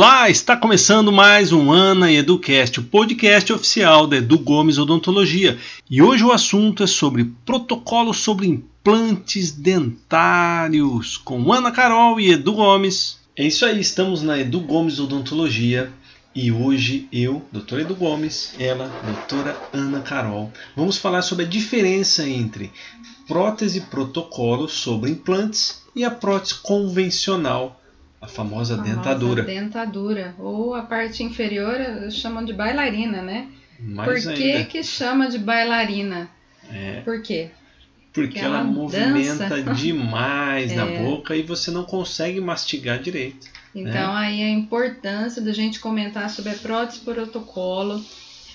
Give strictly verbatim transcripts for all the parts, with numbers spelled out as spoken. Olá, está começando mais um Ana e Educast, o podcast oficial da Edu Gomes Odontologia. E hoje o assunto é sobre protocolos sobre implantes dentários, com Ana Carol e Edu Gomes. É isso aí, estamos na Edu Gomes Odontologia e hoje eu, doutor Edu Gomes, ela, doutora Ana Carol, vamos falar sobre a diferença entre prótese protocolo sobre implantes e a prótese convencional, a famosa, famosa dentadura. dentadura, ou a parte inferior chamam de bailarina, né? Mais Por que, que chama de bailarina? É. Por quê? Porque, Porque ela, ela movimenta dança. demais é. na boca e você não consegue mastigar direito. Então, né? Aí a importância da gente comentar sobre a prótese protocolo,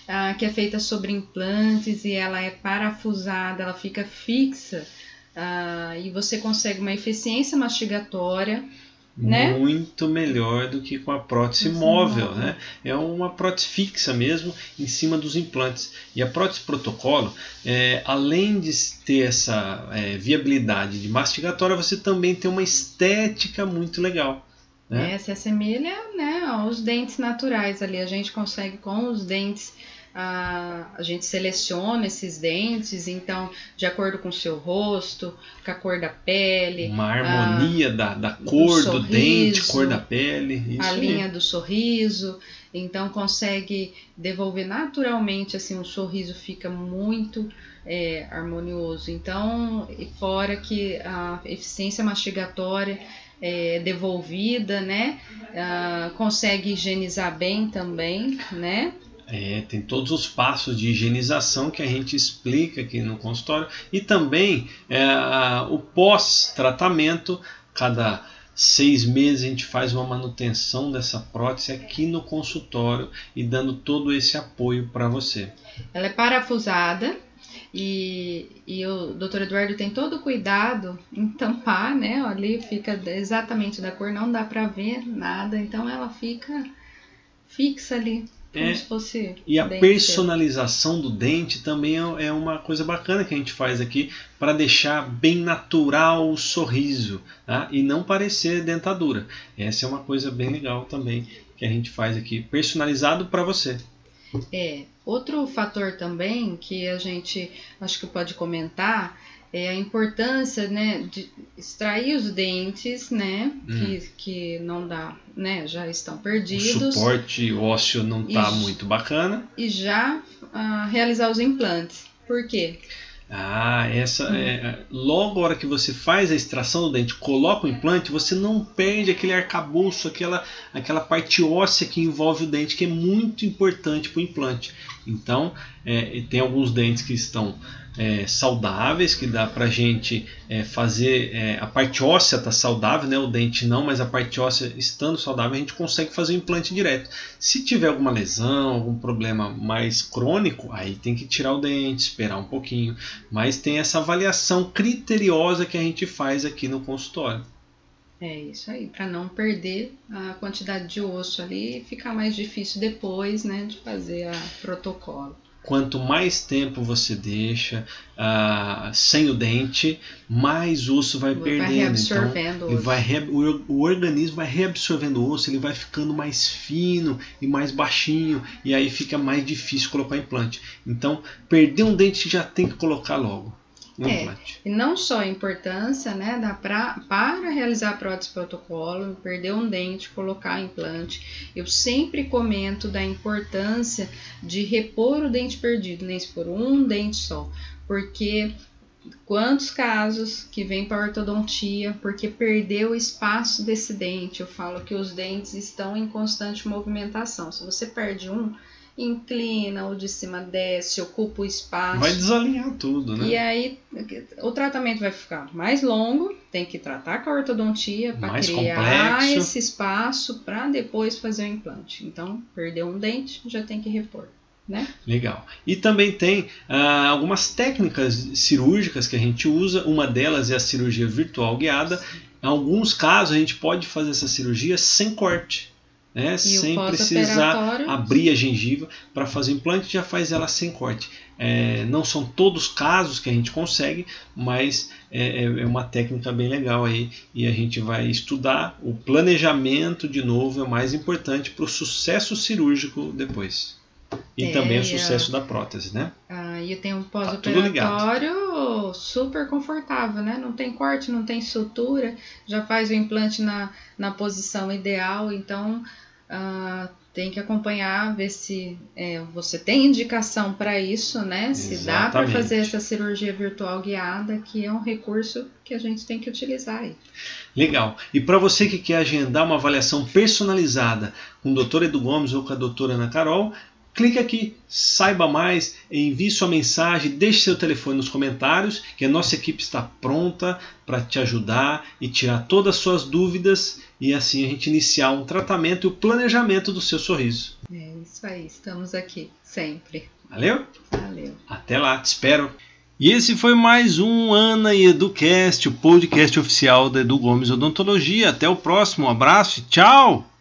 ah, que é feita sobre implantes e ela é parafusada, ela fica fixa, ah, e você consegue uma eficiência mastigatória, né? Muito melhor do que com a prótese móvel, né? É uma prótese fixa mesmo em cima dos implantes. E a prótese protocolo, é, além de ter essa é, viabilidade de mastigatória, você também tem uma estética muito legal, né? É, se assemelha, né, aos dentes naturais ali. A gente consegue com os dentes, a, a gente seleciona esses dentes, então, de acordo com o seu rosto, com a cor da pele. Uma harmonia a, da, da cor do, sorriso, do dente, cor da pele. Isso a linha mesmo. do sorriso. Então, consegue devolver naturalmente, assim, o sorriso fica muito é, harmonioso. Então, fora que a eficiência mastigatória é devolvida, né? Ah, consegue higienizar bem também, né? É, tem todos os passos de higienização que a gente explica aqui no consultório e também é, o pós-tratamento. Cada seis meses a gente faz uma manutenção dessa prótese aqui no consultório e dando todo esse apoio para você. Ela é parafusada e, e o doutor Eduardo tem todo o cuidado em tampar, né? Ali fica exatamente da cor, não dá para ver nada, então ela fica fixa ali. É, como se fosse e a personalização do dente também é uma coisa bacana que a gente faz aqui para deixar bem natural o sorriso, tá? E não parecer dentadura. Essa é uma coisa bem legal também que a gente faz aqui, personalizado para você. É, outro fator também que a gente acho que pode comentar é a importância, né, de extrair os dentes, né, hum. que, que não dá, né, já estão perdidos. O suporte ósseo não está muito bacana. E já ah, realizar os implantes. Por quê? Ah, essa hum. é, logo a hora que você faz a extração do dente, coloca o implante, você não perde aquele arcabouço, aquela, aquela parte óssea que envolve o dente, que é muito importante para o implante. Então, é, tem alguns dentes que estão É, saudáveis, que dá pra gente é, fazer, é, a parte óssea tá saudável, né? O dente não, mas a parte óssea estando saudável, a gente consegue fazer o implante direto. Se tiver alguma lesão, algum problema mais crônico, aí tem que tirar o dente, esperar um pouquinho, mas tem essa avaliação criteriosa que a gente faz aqui no consultório. É isso aí, para não perder a quantidade de osso ali e ficar mais difícil depois, né, de fazer a protocolo. Quanto mais tempo você deixa ah, sem o dente, mais osso vai, vai perdendo. Então, ele vai re, o, o organismo vai reabsorvendo o osso, ele vai ficando mais fino e mais baixinho, e aí fica mais difícil colocar implante. Então, perder um dente já tem que colocar logo. Um é, implante. E não só a importância, né, da pra, para realizar a prótese protocolo, perder um dente, colocar implante. Eu sempre comento da importância de repor o dente perdido, nem se for um dente só, porque quantos casos que vem para ortodontia porque perdeu o espaço desse dente. Eu falo que os dentes estão em constante movimentação. Se você perde um, inclina, ou de cima desce, ocupa o espaço. Vai desalinhar tudo, né? E aí o tratamento vai ficar mais longo, tem que tratar com a ortodontia para criar complexo. esse espaço para depois fazer o implante. Então, perdeu um dente, já tem que repor, né? Legal. E também tem ah, algumas técnicas cirúrgicas que a gente usa. Uma delas é a cirurgia virtual guiada. Sim. Em alguns casos, a gente pode fazer essa cirurgia sem corte. né? Sem precisar abrir a gengiva para fazer implante, já faz ela sem corte. É, não são todos os casos que a gente consegue, mas é, é uma técnica bem legal aí, e a gente vai estudar. O planejamento, de novo, é o mais importante para o sucesso cirúrgico depois. E é, também o sucesso da prótese, né? Ah, e tem um pós-operatório super confortável, né? Não tem corte, não tem sutura, já faz o implante na, na posição ideal, então ah, tem que acompanhar, ver se é, você tem indicação para isso, né? Se exatamente. Dá para fazer essa cirurgia virtual guiada, que é um recurso que a gente tem que utilizar aí. Legal. E para você que quer agendar uma avaliação personalizada com o doutor Edu Gomes ou com a doutora Ana Carol, clique aqui, saiba mais, envie sua mensagem, deixe seu telefone nos comentários, que a nossa equipe está pronta para te ajudar e tirar todas as suas dúvidas, e assim a gente iniciar um tratamento e o planejamento do seu sorriso. É isso aí, estamos aqui sempre. Valeu? Valeu. Até lá, te espero. E esse foi mais um Ana e Educast, o podcast oficial da Edu Gomes Odontologia. Até o próximo, um abraço e tchau!